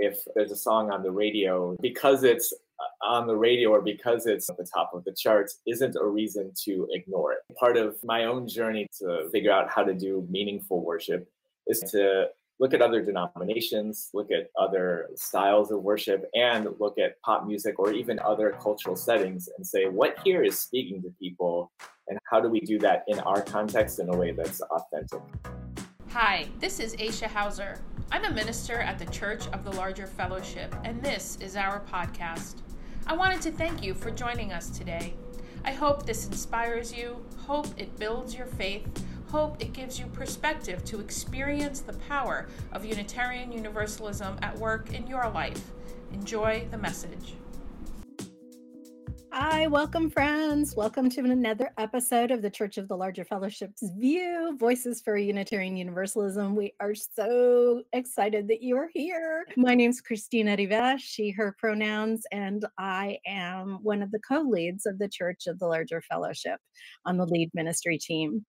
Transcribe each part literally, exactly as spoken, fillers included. if there's a song on the radio, because it's on the radio or because it's at the top of the charts, isn't a reason to ignore it. Part of my own journey to figure out how to do meaningful worship is to look at other denominations, look at other styles of worship, and look at pop music or even other cultural settings and say, what here is speaking to people, and how do we do that in our context in a way that's authentic? Hi, this is Aisha Hauser. I'm a minister at the Church of the Larger Fellowship, and this is our podcast. I wanted to thank you for joining us today. I hope this inspires you, hope it builds your faith, hope it gives you perspective to experience the power of Unitarian Universalism at work in your life. Enjoy the message. Hi, welcome friends. Welcome to another episode of the Church of the Larger Fellowship's View, Voices for Unitarian Universalism. We are so excited that you are here. My name's Christina Rivera, she, her pronouns, and I am one of the co-leads of the Church of the Larger Fellowship on the lead ministry team.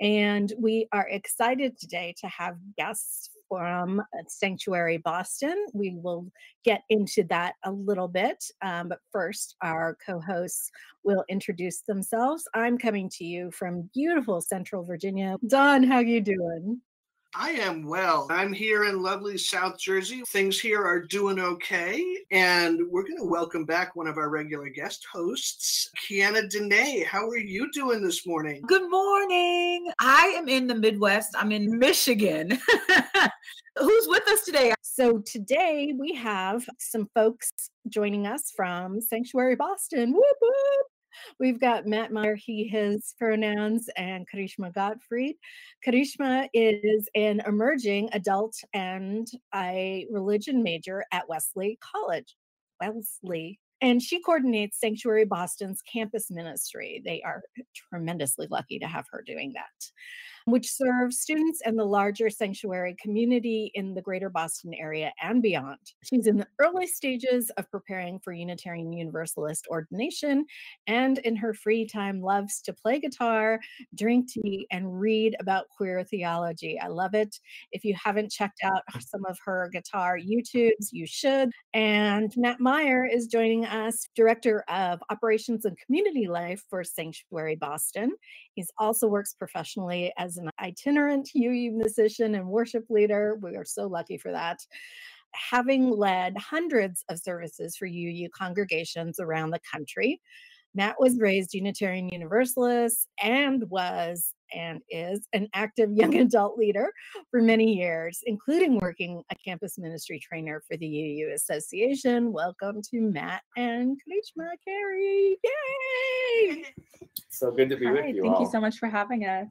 And we are excited today to have guests from Sanctuary Boston. We will get into that a little bit, um, but first our co-hosts will introduce themselves. I'm coming to you from beautiful Central Virginia. Don, how you doing? I am well. I'm here in lovely South Jersey. Things here are doing okay. And we're going to welcome back one of our regular guest hosts, Kiana Dene. How are you doing this morning? Good morning. I am in the Midwest. I'm in Michigan. Who's with us today? So today we have some folks joining us from Sanctuary Boston. Whoop, whoop. We've got Matt Meyer, he, his pronouns, and Karishma Gottfried. Karishma is an emerging adult and a religion major at Wesley College. Wellesley. And she coordinates Sanctuary Boston's campus ministry. They are tremendously lucky to have her doing that, which serves students and the larger sanctuary community in the greater Boston area and beyond. She's in the early stages of preparing for Unitarian Universalist ordination, and in her free time loves to play guitar, drink tea, and read about queer theology. I love it. If you haven't checked out some of her guitar YouTubes, you should. And Matt Meyer is joining us, Director of Operations and Community Life for Sanctuary Boston. He also works professionally as an itinerant U U musician and worship leader. We are so lucky for that. Having led hundreds of services for U U congregations around the country, Matt was raised Unitarian Universalist and was and is an active young adult leader for many years, including working a campus ministry trainer for the U U Association. Welcome to Matt and Karishma Carey. Yay! So good to be Hi, with you thank all. Thank you so much for having us.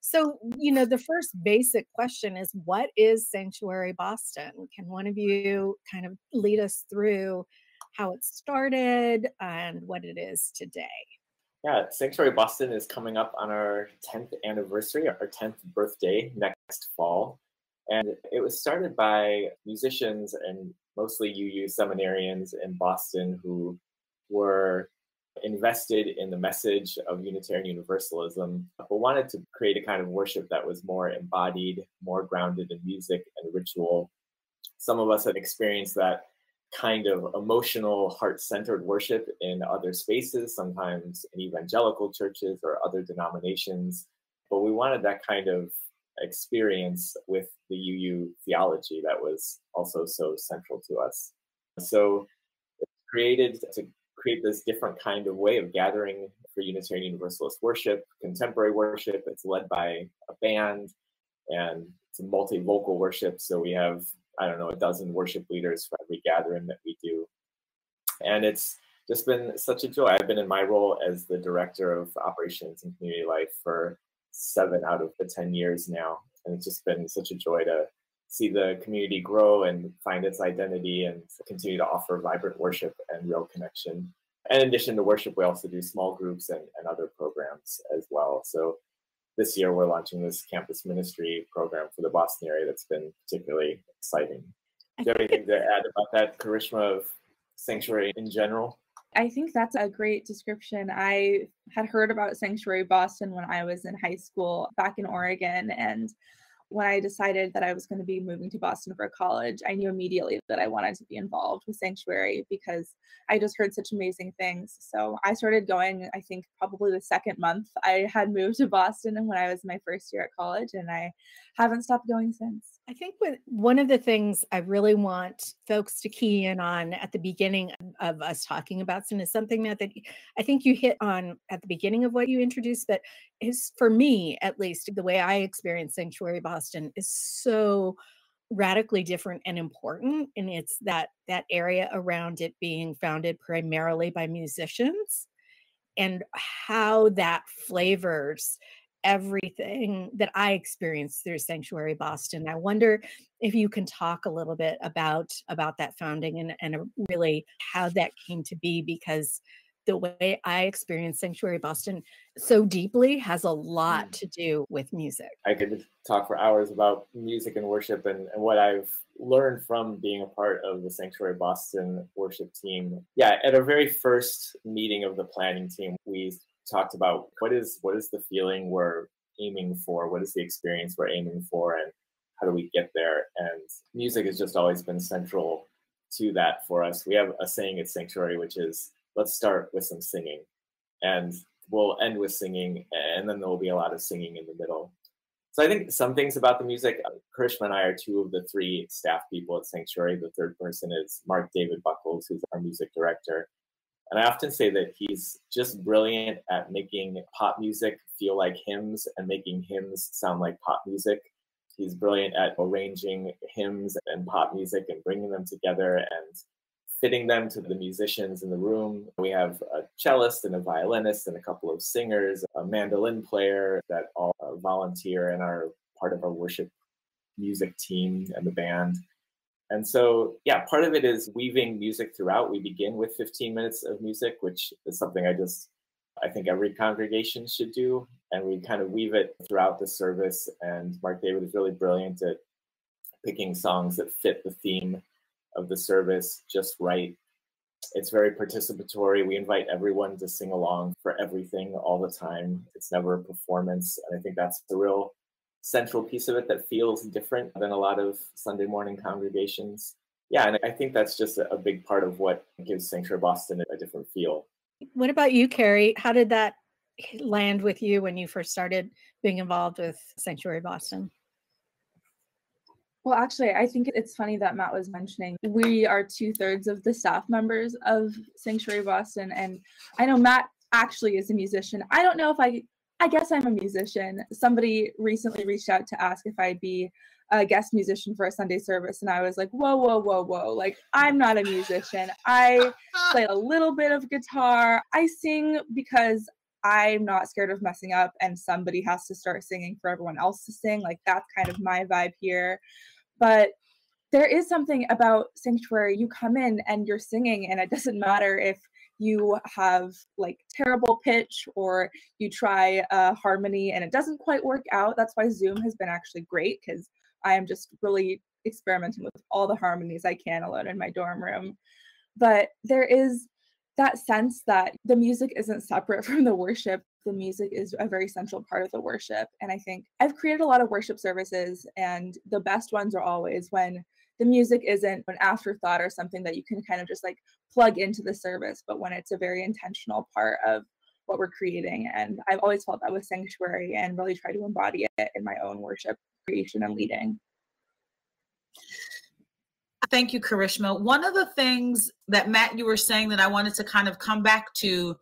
So, you know, the first basic question is, what is Sanctuary Boston? Can one of you kind of lead us through how it started and what it is today? Yeah, Sanctuary Boston is coming up on our tenth anniversary, our tenth birthday next fall. And it was started by musicians and mostly U U seminarians in Boston who were invested in the message of Unitarian Universalism, but wanted to create a kind of worship that was more embodied, more grounded in music and ritual. Some of us have experienced that kind of emotional, heart-centered worship in other spaces, sometimes in evangelical churches or other denominations. But we wanted that kind of experience with the U U theology that was also so central to us. So it's created to create this different kind of way of gathering for Unitarian Universalist worship, contemporary worship. It's led by a band and it's a multi-vocal worship. So we have, I don't know, a dozen worship leaders for every gathering that we do. And it's just been such a joy. I've been in my role as the director of operations and community life for seven out of the ten years now. And it's just been such a joy to see the community grow and find its identity and continue to offer vibrant worship and real connection. And in addition to worship, we also do small groups and, and other programs as well. So this year, we're launching this campus ministry program for the Boston area that's been particularly exciting. Do you have anything to add about that, Karishma, of Sanctuary in general? I think that's a great description. I had heard about Sanctuary Boston when I was in high school back in Oregon, and when I decided that I was going to be moving to Boston for college, I knew immediately that I wanted to be involved with Sanctuary because I just heard such amazing things. So I started going, I think, probably the second month I had moved to Boston when I was in my first year at college, and I haven't stopped going since. I think with one of the things I really want folks to key in on at the beginning of us talking about sin is something that, that I think you hit on at the beginning of what you introduced, but is, for me, at least, the way I experienced Sanctuary Boston is so radically different and important. And it's that that area around it being founded primarily by musicians and how that flavors everything that I experienced through Sanctuary Boston. I wonder if you can talk a little bit about, about that founding and, and really how that came to be, because the way I experienced Sanctuary Boston so deeply has a lot to do with music. I could talk for hours about music and worship and, and what I've learned from being a part of the Sanctuary Boston worship team. Yeah, at our very first meeting of the planning team, we talked about what is what is the feeling we're aiming for, what is the experience we're aiming for, and how do we get there? And music has just always been central to that for us. We have a saying at Sanctuary, which is, let's start with some singing, and we'll end with singing, and then there will be a lot of singing in the middle. So I think some things about the music, Karishma and I are two of the three staff people at Sanctuary. The third person is Mark David Buckles, who's our music director. And I often say that he's just brilliant at making pop music feel like hymns and making hymns sound like pop music. He's brilliant at arranging hymns and pop music and bringing them together and fitting them to the musicians in the room. We have a cellist and a violinist and a couple of singers, a mandolin player that all volunteer and are part of our worship music team and the band. And so, yeah, part of it is weaving music throughout. We begin with fifteen minutes of music, which is something I just, I think every congregation should do. And we kind of weave it throughout the service. And Mark David is really brilliant at picking songs that fit the theme of the service just right. It's very participatory. We invite everyone to sing along for everything all the time. It's never a performance. And I think that's the real central piece of it that feels different than a lot of Sunday morning congregations. Yeah, and I think that's just a big part of what gives Sanctuary Boston a different feel. What about you, Carrie? How did that land with you when you first started being involved with Sanctuary Boston? Well, actually, I think it's funny that Matt was mentioning we are two thirds of the staff members of Sanctuary Boston. And I know Matt actually is a musician. I don't know if I I guess I'm a musician. Somebody recently reached out to ask if I'd be a guest musician for a Sunday service. And I was like, whoa, whoa, whoa, whoa. Like, I'm not a musician. I play a little bit of guitar. I sing because I'm not scared of messing up and somebody has to start singing for everyone else to sing. Like, that's kind of my vibe here. But there is something about Sanctuary. You come in and you're singing, and it doesn't matter if you have like terrible pitch or you try a harmony and it doesn't quite work out. That's why Zoom has been actually great, because I am just really experimenting with all the harmonies I can alone in my dorm room. But there is that sense that the music isn't separate from the worship. The music is a very central part of the worship. And I think I've created a lot of worship services, and the best ones are always when the music isn't an afterthought or something that you can kind of just like plug into the service, but when it's a very intentional part of what we're creating. And I've always felt that with Sanctuary and really try to embody it in my own worship creation and leading. Thank you, Karishma. One of the things that, Matt, you were saying that I wanted to kind of come back to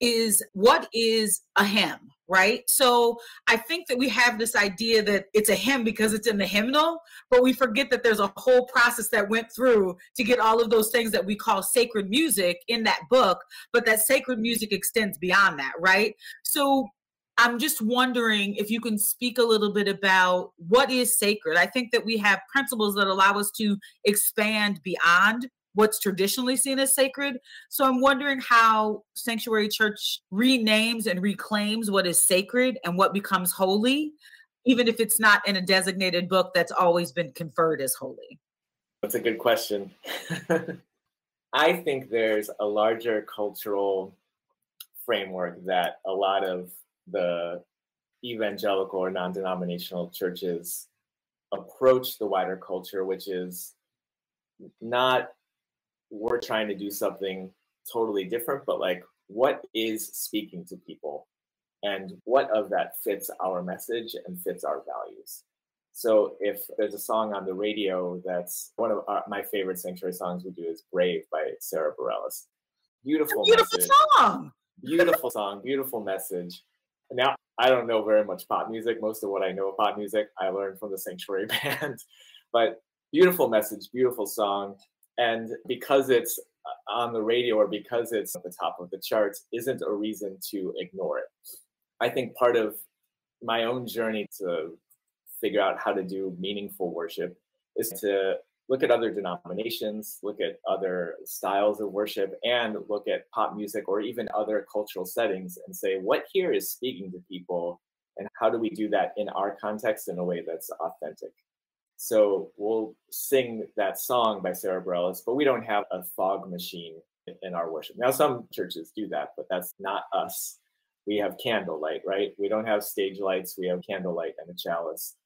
is, what is a hymn, right? So I think that we have this idea that it's a hymn because it's in the hymnal, but we forget that there's a whole process that went through to get all of those things that we call sacred music in that book, but that sacred music extends beyond that, right? So I'm just wondering if you can speak a little bit about what is sacred. I think that we have principles that allow us to expand beyond what's traditionally seen as sacred. So I'm wondering how Sanctuary Church renames and reclaims what is sacred and what becomes holy, even if it's not in a designated book that's always been conferred as holy. That's a good question. I think there's a larger cultural framework that a lot of the evangelical or non-denominational churches approach the wider culture, which is not we're trying to do something totally different, but like what is speaking to people and what of that fits our message and fits our values. So if there's a song on the radio, that's one of our, my favorite Sanctuary songs we do is Brave by Sara Bareilles. Beautiful, beautiful message. song. Beautiful song, beautiful message. Now, I don't know very much pop music. Most of what I know of pop music, I learned from the Sanctuary band. But beautiful message, beautiful song. And because it's on the radio or because it's at the top of the charts isn't a reason to ignore it. I think part of my own journey to figure out how to do meaningful worship is to look at other denominations, look at other styles of worship, and look at pop music or even other cultural settings and say, what here is speaking to people, and how do we do that in our context in a way that's authentic? So we'll sing that song by Sara Bareilles, but we don't have a fog machine in our worship. Now, some churches do that, but that's not us. We have candlelight, right? We don't have stage lights. We have candlelight and a chalice.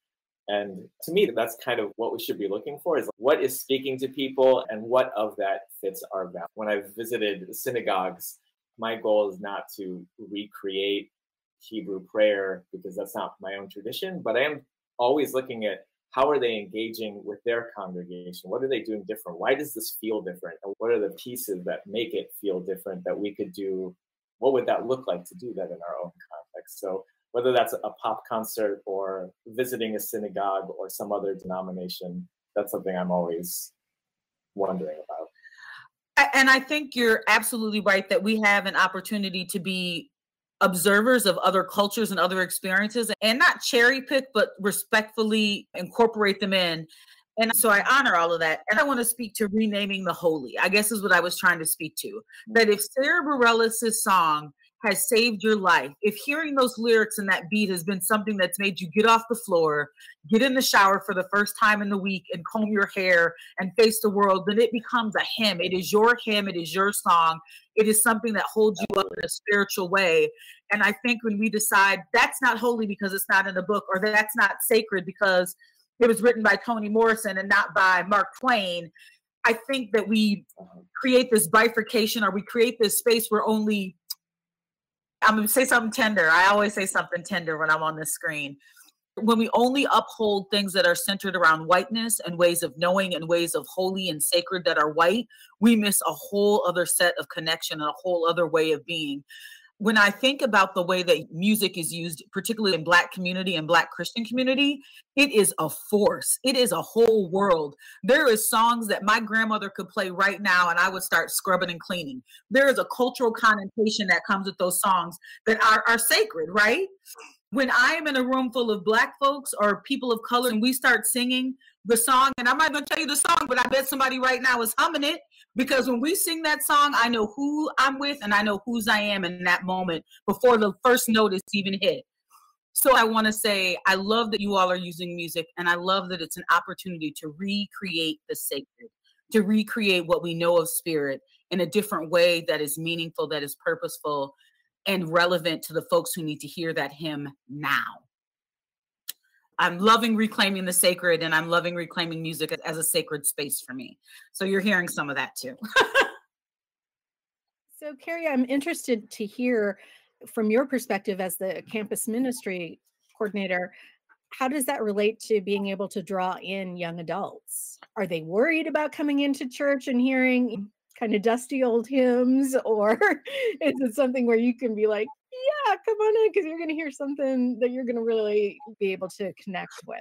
And to me, that's kind of what we should be looking for, is what is speaking to people and what of that fits our values. When I've visited synagogues, my goal is not to recreate Hebrew prayer because that's not my own tradition, but I am always looking at how are they engaging with their congregation? What are they doing different? Why does this feel different? And what are the pieces that make it feel different that we could do? What would that look like to do that in our own context? So whether that's a pop concert or visiting a synagogue or some other denomination, that's something I'm always wondering about. And I think you're absolutely right that we have an opportunity to be observers of other cultures and other experiences and not cherry pick, but respectfully incorporate them in. And so I honor all of that. And I want to speak to renaming the holy, I guess is what I was trying to speak to. That if Sara Bareilles' song has saved your life, if hearing those lyrics and that beat has been something that's made you get off the floor, get in the shower for the first time in the week and comb your hair and face the world, then it becomes a hymn. It is your hymn. It is your song. It is something that holds you up in a spiritual way. And I think when we decide that's not holy because it's not in the book, or that's not sacred because it was written by Toni Morrison and not by Mark Twain, I think that we create this bifurcation, or we create this space where only I'm going to say something tender. I always say something tender when I'm on this screen. When we only uphold things that are centered around whiteness and ways of knowing and ways of holy and sacred that are white, we miss a whole other set of connection and a whole other way of being. When I think about the way that music is used, particularly in Black community and Black Christian community, it is a force. It is a whole world. There is songs that my grandmother could play right now and I would start scrubbing and cleaning. There is a cultural connotation that comes with those songs that are, are sacred, right? When I am in a room full of Black folks or people of color and we start singing the song, and I'm not going to tell you the song, but I bet somebody right now is humming it. Because when we sing that song, I know who I'm with and I know whose I am in that moment before the first note is even hit. So I want to say, I love that you all are using music, and I love that it's an opportunity to recreate the sacred, to recreate what we know of spirit in a different way that is meaningful, that is purposeful, and relevant to the folks who need to hear that hymn now. I'm loving reclaiming the sacred, and I'm loving reclaiming music as a sacred space for me. So you're hearing some of that too. So Kari, I'm interested to hear from your perspective as the campus ministry coordinator, how does that relate to being able to draw in young adults? Are they worried about coming into church and hearing kind of dusty old hymns, or is it something where you can be like, yeah, come on in, because you're going to hear something that you're going to really be able to connect with?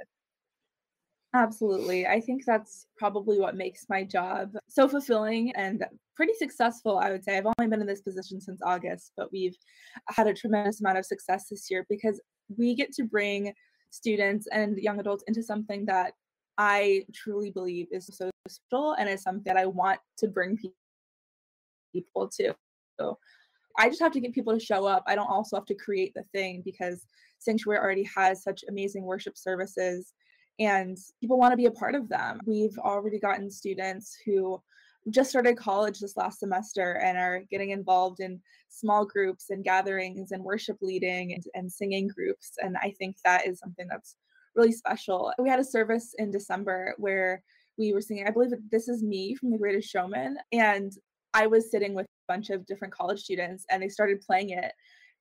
Absolutely. I think that's probably what makes my job so fulfilling and pretty successful, I would say. I've only been in this position since August, but we've had a tremendous amount of success this year because we get to bring students and young adults into something that I truly believe is so special and is something that I want to bring people to. So I just have to get people to show up. I don't also have to create the thing, because Sanctuary already has such amazing worship services and people want to be a part of them. We've already gotten students who just started college this last semester and are getting involved in small groups and gatherings and worship leading and, and singing groups. And I think that is something that's really special. We had a service in December where we were singing, I believe, This Is Me from The Greatest Showman. And I was sitting with a bunch of different college students and they started playing it.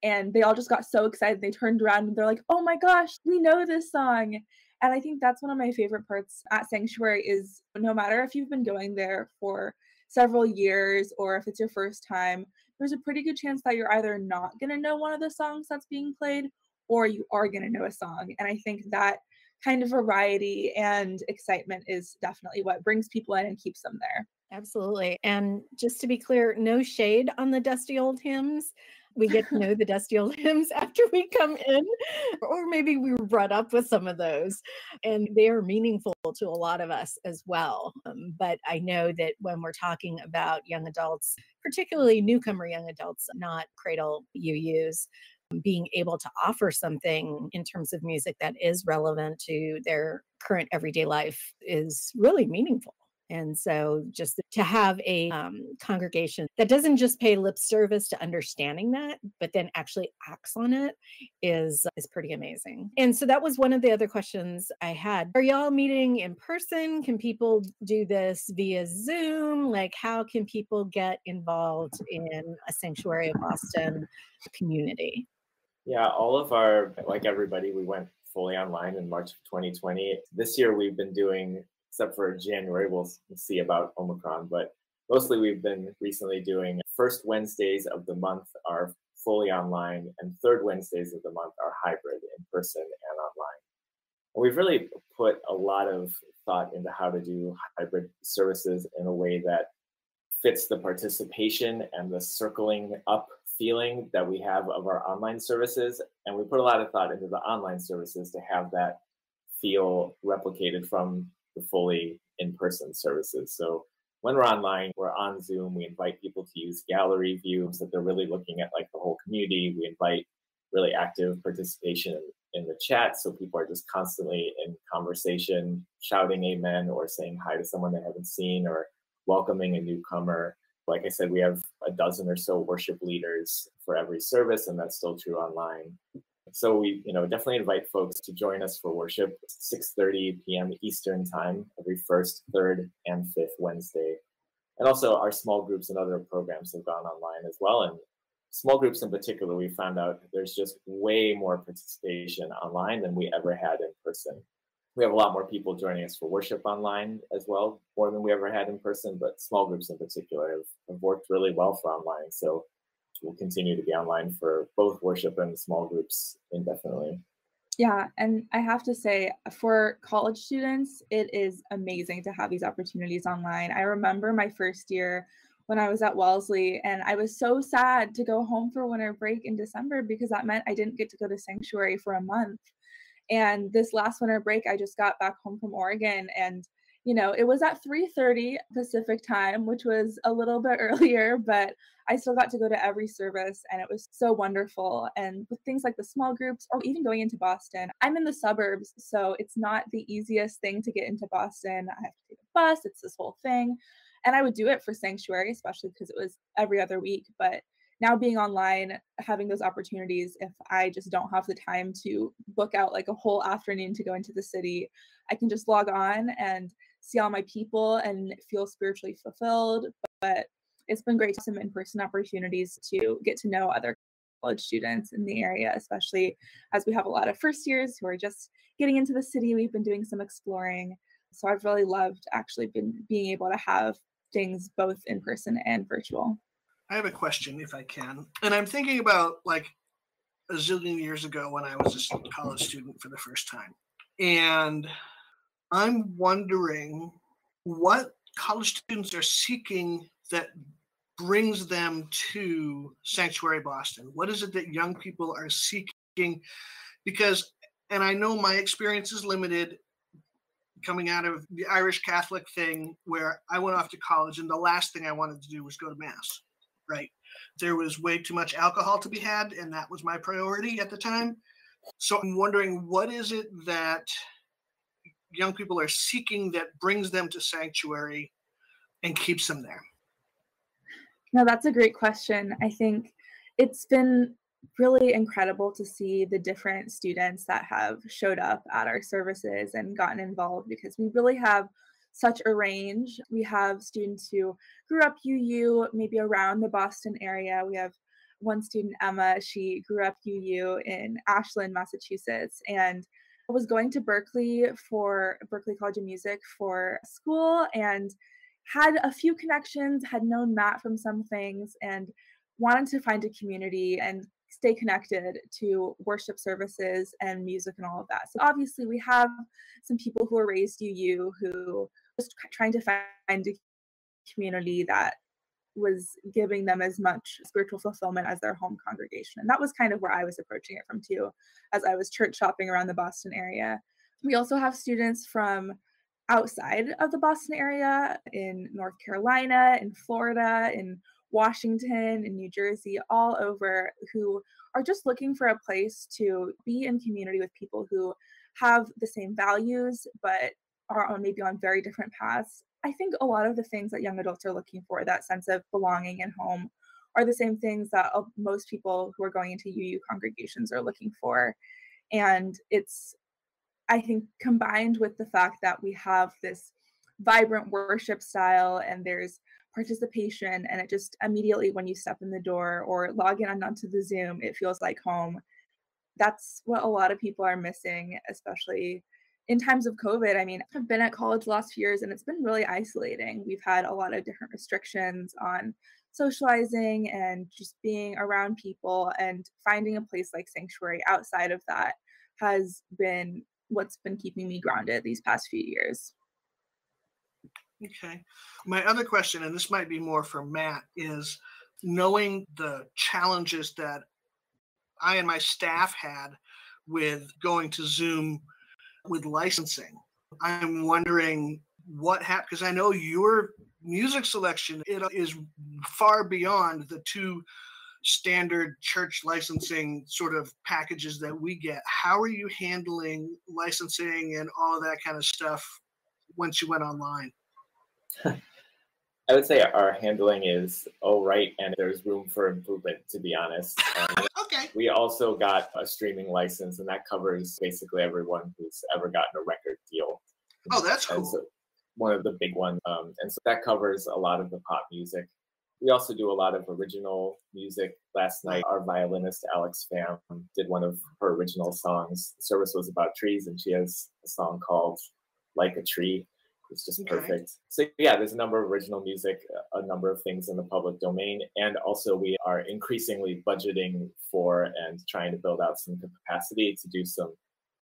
And they all just got so excited. They turned around and they're like, oh my gosh, we know this song. And I think that's one of my favorite parts at Sanctuary is no matter if you've been going there for several years or if it's your first time, there's a pretty good chance that you're either not going to know one of the songs that's being played or you are going to know a song. And I think that kind of variety and excitement is definitely what brings people in and keeps them there. Absolutely. And just to be clear, no shade on the dusty old hymns. We get to know the dusty old hymns after we come in, or maybe we were brought up with some of those, and they are meaningful to a lot of us as well. Um, but I know that when we're talking about young adults, particularly newcomer young adults, not cradle U Us, being able to offer something in terms of music that is relevant to their current everyday life is really meaningful. And so just to have a um, congregation that doesn't just pay lip service to understanding that, but then actually acts on it is, is pretty amazing. And so that was one of the other questions I had. Are y'all meeting in person? Can people do this via Zoom? Like, how can people get involved in a Sanctuary of Boston community? Yeah, all of our, like everybody, we went fully online in March of twenty twenty. This year we've been doing, except for January, we'll see about Omicron, but mostly we've been recently doing first Wednesdays of the month are fully online and third Wednesdays of the month are hybrid, in person and online. And we've really put a lot of thought into how to do hybrid services in a way that fits the participation and the circling up feeling that we have of our online services. And we put a lot of thought into the online services to have that feel replicated from the fully in-person services. So when we're online, we're on Zoom. We invite people to use gallery views, that they're really looking at like the whole community. We invite really active participation in the chat, so people are just constantly in conversation, shouting amen or saying hi to someone they haven't seen or welcoming a newcomer. Like I said, we have a dozen or so worship leaders for every service, and that's still true online. So we, you know, definitely invite folks to join us for worship at six thirty p.m. Eastern time every first, third, and fifth Wednesday. And also our small groups and other programs have gone online as well. And small groups in particular, we found out there's just way more participation online than we ever had in person. We have a lot more people joining us for worship online as well, more than we ever had in person, but small groups in particular have, have worked really well for online. So will continue to be online for both worship and small groups indefinitely. Yeah, and I have to say, for college students, it is amazing to have these opportunities online. I remember my first year when I was at Wellesley, and I was so sad to go home for winter break in December because that meant I didn't get to go to Sanctuary for a month. And this last winter break, I just got back home from Oregon, and you know, it was at three thirty Pacific time, which was a little bit earlier, but I still got to go to every service and it was so wonderful. And with things like the small groups or even going into Boston, I'm in the suburbs, so it's not the easiest thing to get into Boston. I have to take a bus, it's this whole thing. And I would do it for Sanctuary, especially because it was every other week. But now being online, having those opportunities, if I just don't have the time to book out like a whole afternoon to go into the city, I can just log on and see all my people and feel spiritually fulfilled. But it's been great to have some in-person opportunities to get to know other college students in the area, especially as we have a lot of first years who are just getting into the city. We've been doing some exploring. So I've really loved actually been being able to have things both in person and virtual. I have a question if I can. And I'm thinking about like a zillion years ago when I was a college student for the first time. And I'm wondering what college students are seeking that brings them to Sanctuary Boston. What is it that young people are seeking? Because, and I know my experience is limited coming out of the Irish Catholic thing where I went off to college and the last thing I wanted to do was go to mass, right? There was way too much alcohol to be had, and that was my priority at the time. So I'm wondering, what is it that young people are seeking that brings them to Sanctuary and keeps them there? No, that's a great question. I think it's been really incredible to see the different students that have showed up at our services and gotten involved, because we really have such a range. We have students who grew up U U, maybe around the Boston area. We have one student, Emma, she grew up U U in Ashland, Massachusetts, and was going to Berklee for Berklee College of Music for school, and had a few connections, had known Matt from some things, and wanted to find a community and stay connected to worship services and music and all of that. So obviously we have some people who were raised U U who was trying to find a community that was giving them as much spiritual fulfillment as their home congregation. And that was kind of where I was approaching it from too, as I was church shopping around the Boston area. We also have students from outside of the Boston area, in North Carolina, in Florida, in Washington, in New Jersey, all over, who are just looking for a place to be in community with people who have the same values, but are on maybe on very different paths. I think a lot of the things that young adults are looking for, that sense of belonging and home, are the same things that most people who are going into U U congregations are looking for. And it's, I think, combined with the fact that we have this vibrant worship style and there's participation, and it just immediately when you step in the door or log in onto the Zoom, it feels like home. That's what a lot of people are missing, especially in times of COVID. I mean, I've been at college the last few years and it's been really isolating. We've had a lot of different restrictions on socializing and just being around people, and finding a place like Sanctuary outside of that has been what's been keeping me grounded these past few years. Okay. My other question, and this might be more for Matt, is knowing the challenges that I and my staff had with going to Zoom with licensing. I'm wondering what happened, because I know your music selection, it is far beyond the two standard church licensing sort of packages that we get. How are you handling licensing and all of that kind of stuff once you went online? I would say our handling is all right, and there's room for improvement, to be honest. Um, okay. We also got a streaming license, and that covers basically everyone who's ever gotten a record deal. Oh, that's cool. So one of the big ones. Um, and so that covers a lot of the pop music. We also do a lot of original music. Last night, our violinist, Alex Pham, did one of her original songs. The service was about trees, and she has a song called Like a Tree. It's just okay. Perfect. So yeah, there's a number of original music, a number of things in the public domain. And also we are increasingly budgeting for and trying to build out some capacity to do some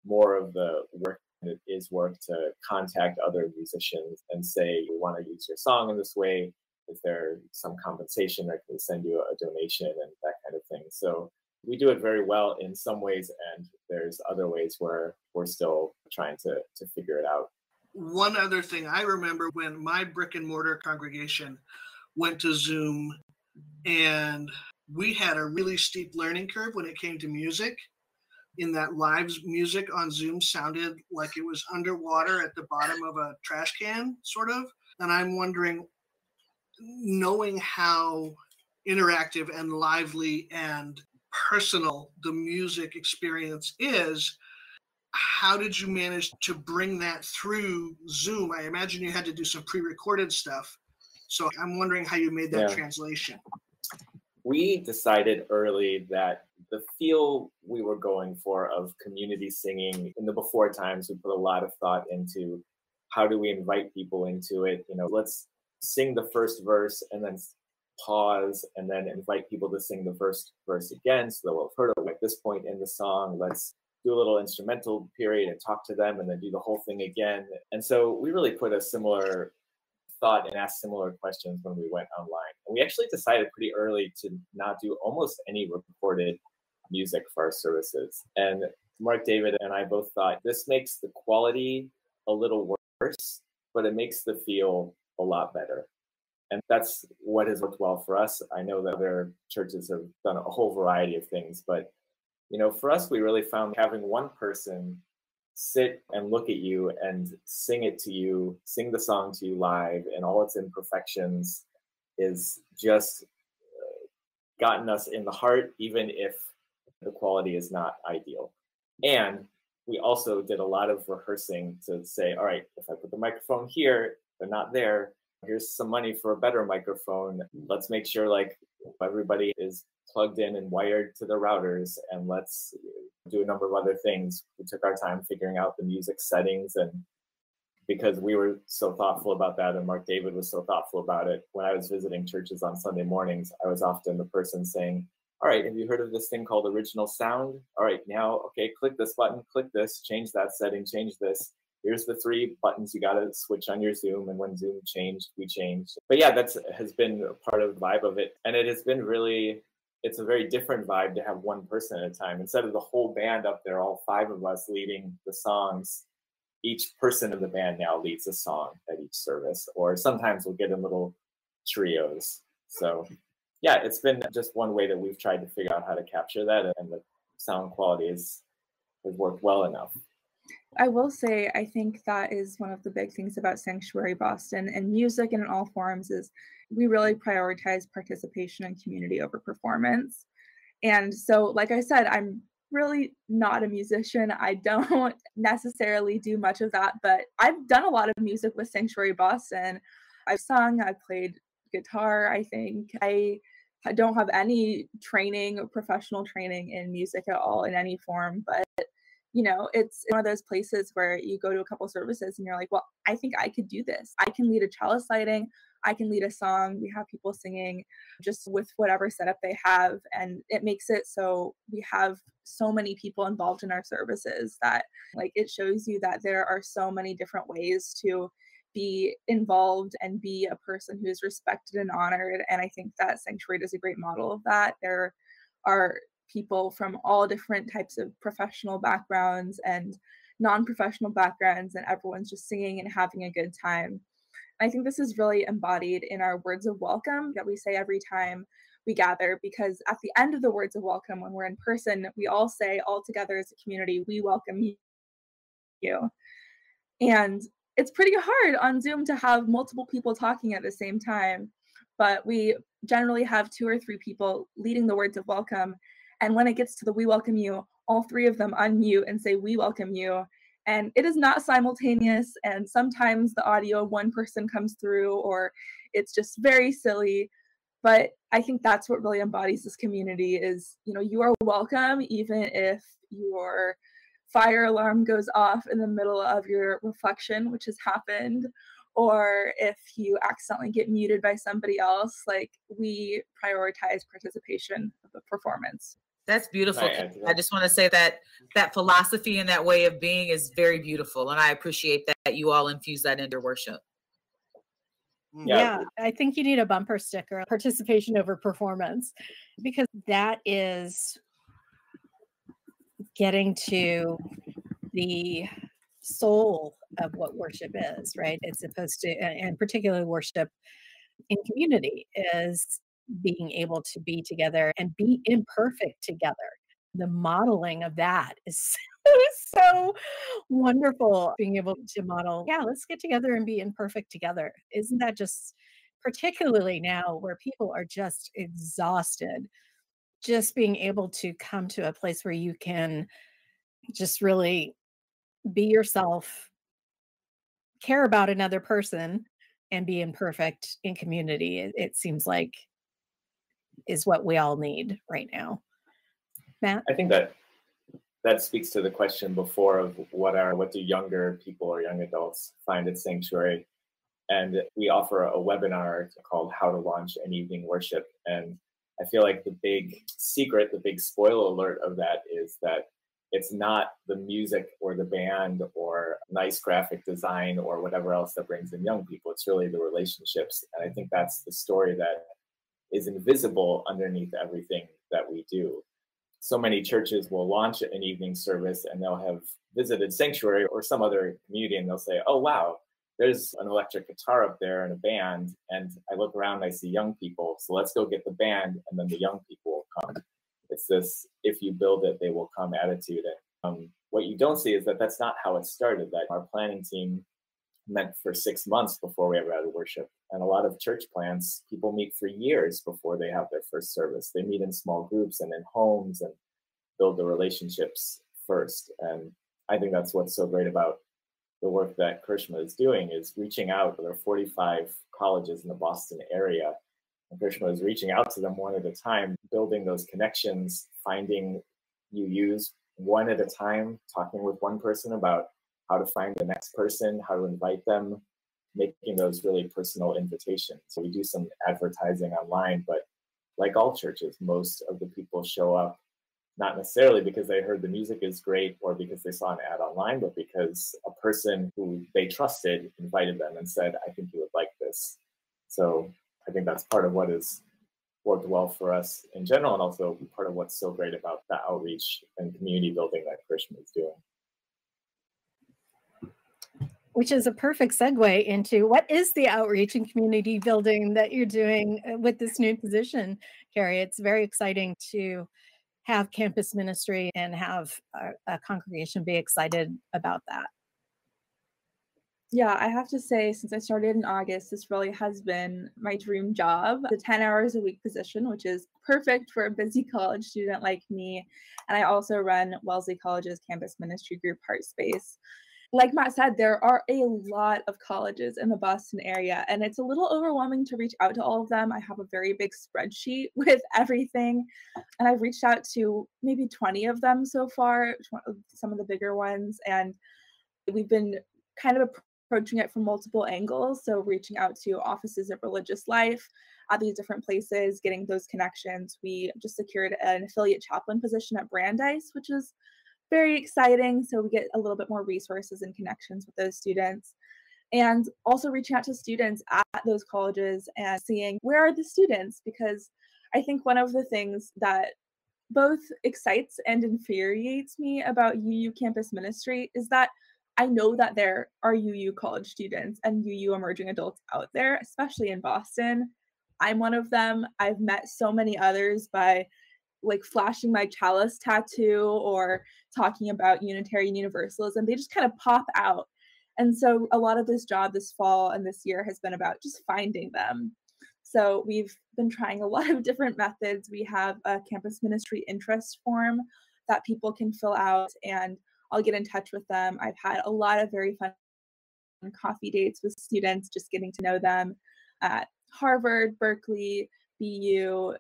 more of the work that is work to contact other musicians and say, we want to use your song in this way. Is there some compensation? I can send you a donation and that kind of thing. So we do it very well in some ways, and there's other ways where we're still trying to, to figure it out. One other thing, I remember when my brick and mortar congregation went to Zoom, and we had a really steep learning curve when it came to music, in that live music on Zoom sounded like it was underwater at the bottom of a trash can, sort of. And I'm wondering, knowing how interactive and lively and personal the music experience is, how did you manage to bring that through Zoom? I imagine you had to do some pre-recorded stuff. So I'm wondering how you made that yeah. translation. We decided early that the feel we were going for of community singing in the before times, we put a lot of thought into how do we invite people into it? You know, let's sing the first verse and then pause and then invite people to sing the first verse again. So they'll have heard it at this point in the song. Let's do a little instrumental period and talk to them and then do the whole thing again. And so we really put a similar thought and asked similar questions when we went online. And we actually decided pretty early to not do almost any recorded music for our services. And Mark David and I both thought this makes the quality a little worse, but it makes the feel a lot better. And that's what has worked well for us. I know that other churches have done a whole variety of things, but you know, for us, we really found having one person sit and look at you and sing it to you, sing the song to you live and all its imperfections is just gotten us in the heart, even if the quality is not ideal. And we also did a lot of rehearsing to say, all right, if I put the microphone here, they're not there. Here's some money for a better microphone. Let's make sure like everybody is plugged in and wired to the routers, and let's do a number of other things. We took our time figuring out the music settings, and because we were so thoughtful about that and Mark David was so thoughtful about it, when I was visiting churches on Sunday mornings, I was often the person saying, all right, have you heard of this thing called original sound? All right, now, okay, click this button, click this, change that setting, change this. Here's the three buttons you got to switch on your Zoom. And when Zoom changed, we changed. But yeah, that's has been part of the vibe of it. And it has been really, it's a very different vibe to have one person at a time. Instead of the whole band up there, all five of us leading the songs, each person in the band now leads a song at each service. Or sometimes we'll get in little trios. So yeah, it's been just one way that we've tried to figure out how to capture that. And the sound quality is, has worked well enough. I will say, I think that is one of the big things about Sanctuary Boston and music and in all forms is we really prioritize participation and community over performance. And so, like I said, I'm really not a musician. I don't necessarily do much of that, but I've done a lot of music with Sanctuary Boston. I've sung, I've played guitar, I think. I don't have any training, professional training in music at all in any form, but you know, it's one of those places where you go to a couple services and you're like, well, I think I could do this. I can lead a chalice lighting. I can lead a song. We have people singing just with whatever setup they have. And it makes it so we have so many people involved in our services that like it shows you that there are so many different ways to be involved and be a person who is respected and honored. And I think that Sanctuary is a great model of that. There are people from all different types of professional backgrounds and non-professional backgrounds, and everyone's just singing and having a good time. I think this is really embodied in our words of welcome that we say every time we gather, because at the end of the words of welcome, when we're in person, we all say all together as a community, we welcome you. And it's pretty hard on Zoom to have multiple people talking at the same time, but we generally have two or three people leading the words of welcome. And when it gets to the we welcome you, all three of them unmute and say, we welcome you. And it is not simultaneous. And sometimes the audio, one person comes through, or it's just very silly. But I think that's what really embodies this community is, you know, you are welcome, even if your fire alarm goes off in the middle of your reflection, which has happened, or if you accidentally get muted by somebody else. Like, we prioritize participation of the performance. That's beautiful. Right, I just want to say that that philosophy and that way of being is very beautiful. And I appreciate that you all infuse that into worship. Yeah. yeah, I think you need a bumper sticker, participation over performance, because that is getting to the soul of what worship is, right? It's supposed to, and particularly worship in community is being able to be together and be imperfect together. The modeling of that is so, so wonderful. Being able to model, yeah, let's get together and be imperfect together. Isn't that just particularly now where people are just exhausted, just being able to come to a place where you can just really be yourself, care about another person, and be imperfect in community. It, it seems like is what we all need right now. Matt? I think that that speaks to the question before of what are what do younger people or young adults find at Sanctuary? And we offer a webinar called How to Launch an Evening Worship. And I feel like the big secret, the big spoiler alert of that is that it's not the music or the band or nice graphic design or whatever else that brings in young people. It's really the relationships. And I think that's the story that is invisible underneath everything that we do. So many churches will launch an evening service and they'll have visited Sanctuary or some other community and they'll say, oh, wow, there's an electric guitar up there and a band. And I look around and I see young people. So let's go get the band. And then the young people will come. It's this, if you build it, they will come attitude. And um, what you don't see is that that's not how it started, that our planning team met for six months before we ever had a worship. And a lot of church plants, people meet for years before they have their first service. They meet in small groups and in homes. And build the relationships first. And I think that's what's so great about the work that Karishma is doing, is reaching out. There are forty-five colleges in the Boston area, and Karishma is reaching out to them one at a time, building those connections, finding U Us one at a time, talking with one person about how to find the next person, how to invite them, making those really personal invitations. So we do some advertising online, but like all churches, most of the people show up not necessarily because they heard the music is great or because they saw an ad online, but because a person who they trusted invited them and said, I think you would like this. So I think that's part of what has worked well for us in general, and also part of what's so great about the outreach and community building that Karishma is doing. Which is a perfect segue into what is the outreach and community building that you're doing with this new position, Kari. It's very exciting to have campus ministry and have a, a congregation be excited about that. Yeah, I have to say, since I started in August, this really has been my dream job, the ten hours a week position, which is perfect for a busy college student like me. And I also run Wellesley College's campus ministry group, HeartSpace. Like Matt said, there are a lot of colleges in the Boston area, and it's a little overwhelming to reach out to all of them. I have a very big spreadsheet with everything, and I've reached out to maybe twenty of them so far, some of the bigger ones, and we've been kind of approaching it from multiple angles. So reaching out to offices of religious life at these different places, getting those connections. We just secured an affiliate chaplain position at Brandeis, which is very exciting. So we get a little bit more resources and connections with those students, and also reaching out to students at those colleges and seeing where are the students, because I think one of the things that both excites and infuriates me about U U campus ministry is that I know that there are U U college students and U U emerging adults out there, especially in Boston. I'm one of them. I've met so many others by like flashing my chalice tattoo or talking about Unitarian Universalism. They just kind of pop out. And so a lot of this job this fall and this year has been about just finding them. So we've been trying a lot of different methods. We have a campus ministry interest form that people can fill out, and I'll get in touch with them. I've had a lot of very fun coffee dates with students, just getting to know them at Harvard, Berklee, B U,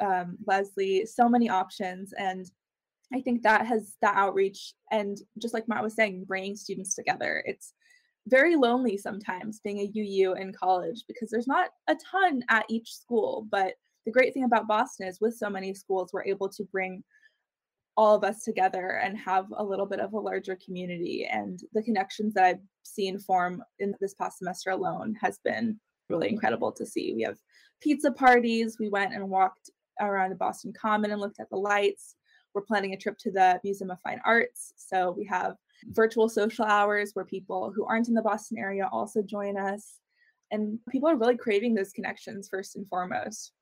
Um, Wellesley, so many options. And I think that has that outreach. And just like Matt was saying, bringing students together. It's very lonely sometimes being a U U in college because there's not a ton at each school. But the great thing about Boston is with so many schools, we're able to bring all of us together and have a little bit of a larger community. And the connections that I've seen form in this past semester alone has been really incredible to see. We have pizza parties. We went and walked around the Boston Common and looked at the lights. We're planning a trip to the Museum of Fine Arts. So we have virtual social hours where people who aren't in the Boston area also join us. And people are really craving those connections first and foremost.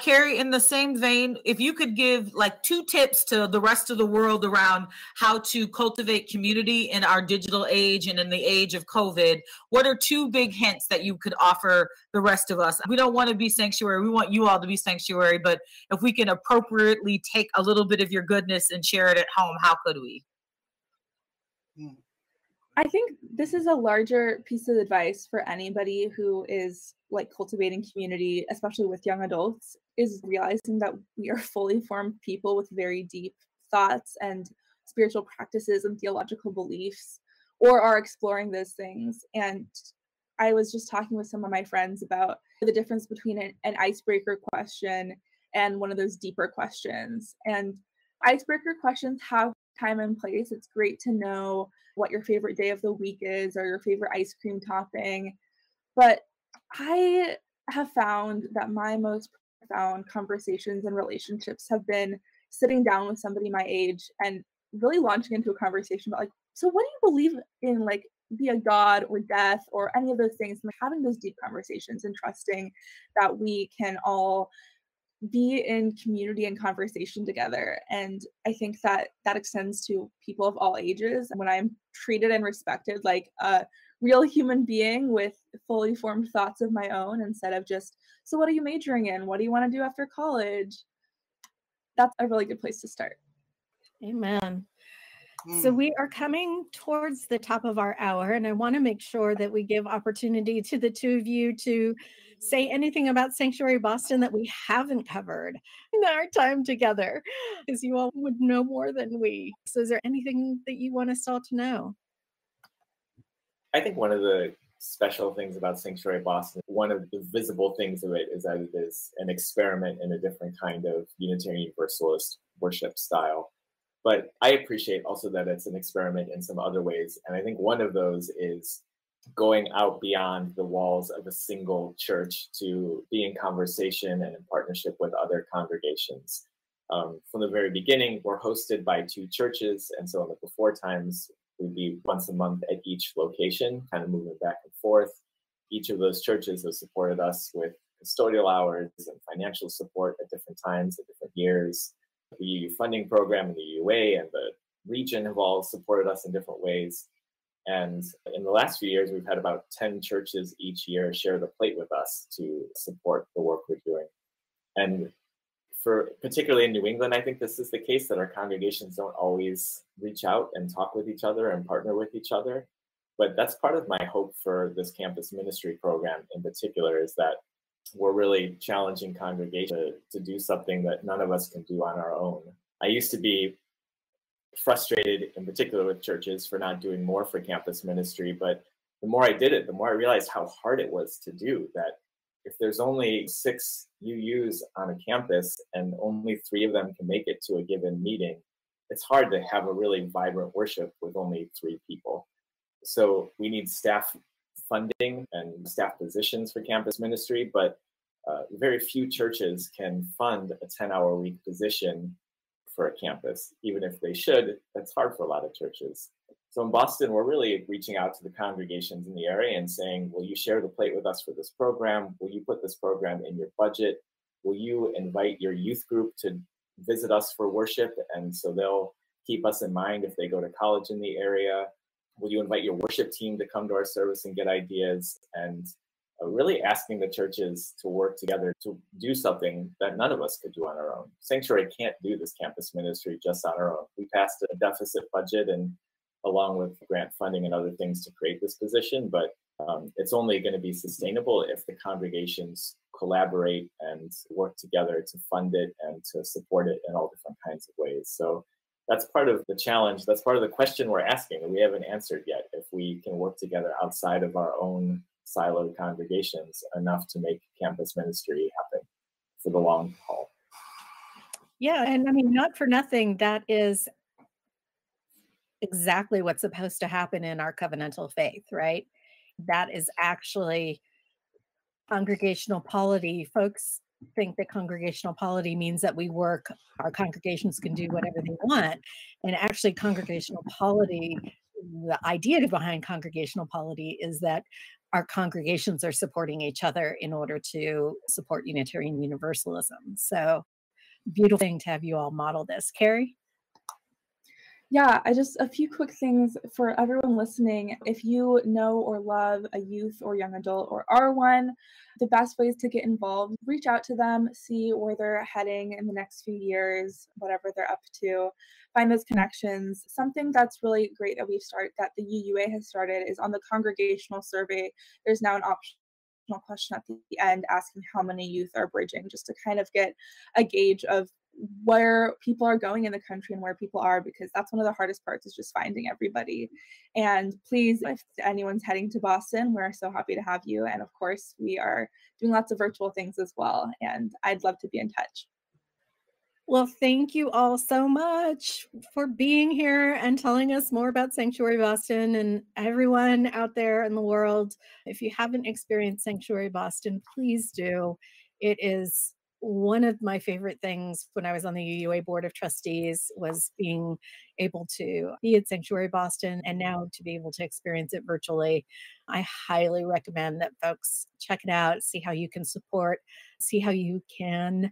Kari, in the same vein, if you could give like two tips to the rest of the world around how to cultivate community in our digital age and in the age of COVID, what are two big hints that you could offer the rest of us? We don't want to be sanctuary. We want you all to be sanctuary, but if we can appropriately take a little bit of your goodness and share it at home, how could we? I think this is a larger piece of advice for anybody who is like cultivating community, especially with young adults, is realizing that we are fully formed people with very deep thoughts and spiritual practices and theological beliefs, or are exploring those things. And I was just talking with some of my friends about the difference between an, an icebreaker question and one of those deeper questions. And icebreaker questions have time and place. It's great to know what your favorite day of the week is or your favorite ice cream topping. But I have found that my most profound conversations and relationships have been sitting down with somebody my age and really launching into a conversation about like, so what do you believe in, like via God or death or any of those things? And like having those deep conversations and trusting that we can all be in community and conversation together. And I think that that extends to people of all ages. When I'm treated and respected like a real human being with fully formed thoughts of my own, instead of just, so what are you majoring in? What do you want to do after college? that's a really good place to start. Amen. So we are coming towards the top of our hour, and I want to make sure that we give opportunity to the two of you to say anything about Sanctuary Boston that we haven't covered in our time together, because you all would know more than we. So is there anything that you want us all to know? I think one of the special things about Sanctuary Boston, one of the visible things of it, is that it is an experiment in a different kind of Unitarian Universalist worship style. But I appreciate also that it's an experiment in some other ways. And I think one of those is going out beyond the walls of a single church to be in conversation and in partnership with other congregations. Um, from the very beginning, we're hosted by two churches. And so in the before times, we'd be once a month at each location, kind of moving back and forth. Each of those churches has supported us with custodial hours and financial support at different times, at different years. The U U funding program and the U U A and the region have all supported us in different ways. And in the last few years, we've had about ten churches each year share the plate with us to support the work we're doing. And for particularly in New England, I think this is the case that our congregations don't always reach out and talk with each other and partner with each other. But that's part of my hope for this campus ministry program in particular, is that we're really challenging congregations to, to do something that none of us can do on our own. I used to be frustrated, in particular with churches, for not doing more for campus ministry. But the more I did it, the more I realized how hard it was to do. That if there's only six U Us on a campus and only three of them can make it to a given meeting, it's hard to have a really vibrant worship with only three people. So we need staff funding and staff positions for campus ministry, but uh, very few churches can fund a ten-hour week position for a campus. Even if they should, that's hard for a lot of churches. So in Boston, we're really reaching out to the congregations in the area and saying, will you share the plate with us for this program? Will you put this program in your budget? Will you invite your youth group to visit us for worship? And so they'll keep us in mind if they go to college in the area. Will you invite your worship team to come to our service and get ideas? And uh, really asking the churches to work together to do something that none of us could do on our own. Sanctuary can't do this campus ministry just on our own. We passed a deficit budget, and along with grant funding and other things, to create this position. But um, it's only going to be sustainable if the congregations collaborate and work together to fund it and to support it in all different kinds of ways. So that's part of the challenge. That's part of the question we're asking that we haven't answered yet. If we can work together outside of our own siloed congregations enough to make campus ministry happen for the long haul. Yeah, and I mean, not for nothing, that is exactly what's supposed to happen in our covenantal faith, right? That is actually congregational polity. Folks think that congregational polity means that we work, our congregations can do whatever they want. And actually congregational polity, the idea behind congregational polity is that our congregations are supporting each other in order to support Unitarian Universalism. So beautiful thing to have you all model this. Carrie? Yeah, I just a few quick things for everyone listening. If you know or love a youth or young adult or are one, the best ways to get involved, reach out to them, see where they're heading in the next few years, whatever they're up to, find those connections. Something that's really great that we've started, that the U U A has started, is on the congregational survey. There's now an option. Question at the end asking how many youth are bridging, just to kind of get a gauge of where people are going in the country and where people are, because that's one of the hardest parts, is just finding everybody. And please, if anyone's heading to Boston, we're so happy to have you. And of course, we are doing lots of virtual things as well. And I'd love to be in touch. Well, thank you all so much for being here and telling us more about Sanctuary Boston. And everyone out there in the world, if you haven't experienced Sanctuary Boston, please do. It is one of my favorite things when I was on the U U A Board of Trustees, was being able to be at Sanctuary Boston, and now to be able to experience it virtually. I highly recommend that folks check it out, see how you can support, see how you can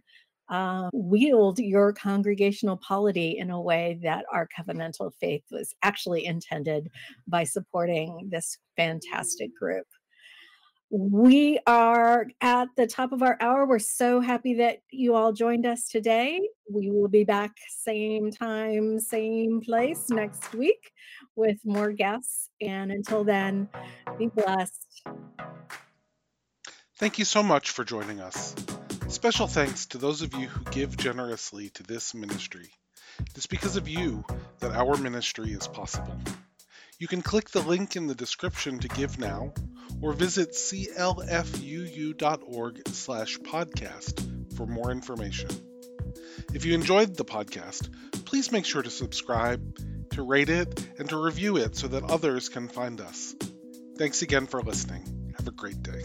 Uh, wield your congregational polity in a way that our covenantal faith was actually intended by supporting this fantastic group. We are at the top of our hour. We're so happy that you all joined us today. We will be back same time, same place next week with more guests. And until then, be blessed. Thank you so much for joining us. Special thanks to those of you who give generously to this ministry. It's because of you that our ministry is possible. You can click the link in the description to give now, or visit c l f u u dot org slash podcast for more information. If you enjoyed the podcast, please make sure to subscribe, to rate it, and to review it so that others can find us. Thanks again for listening. Have a great day.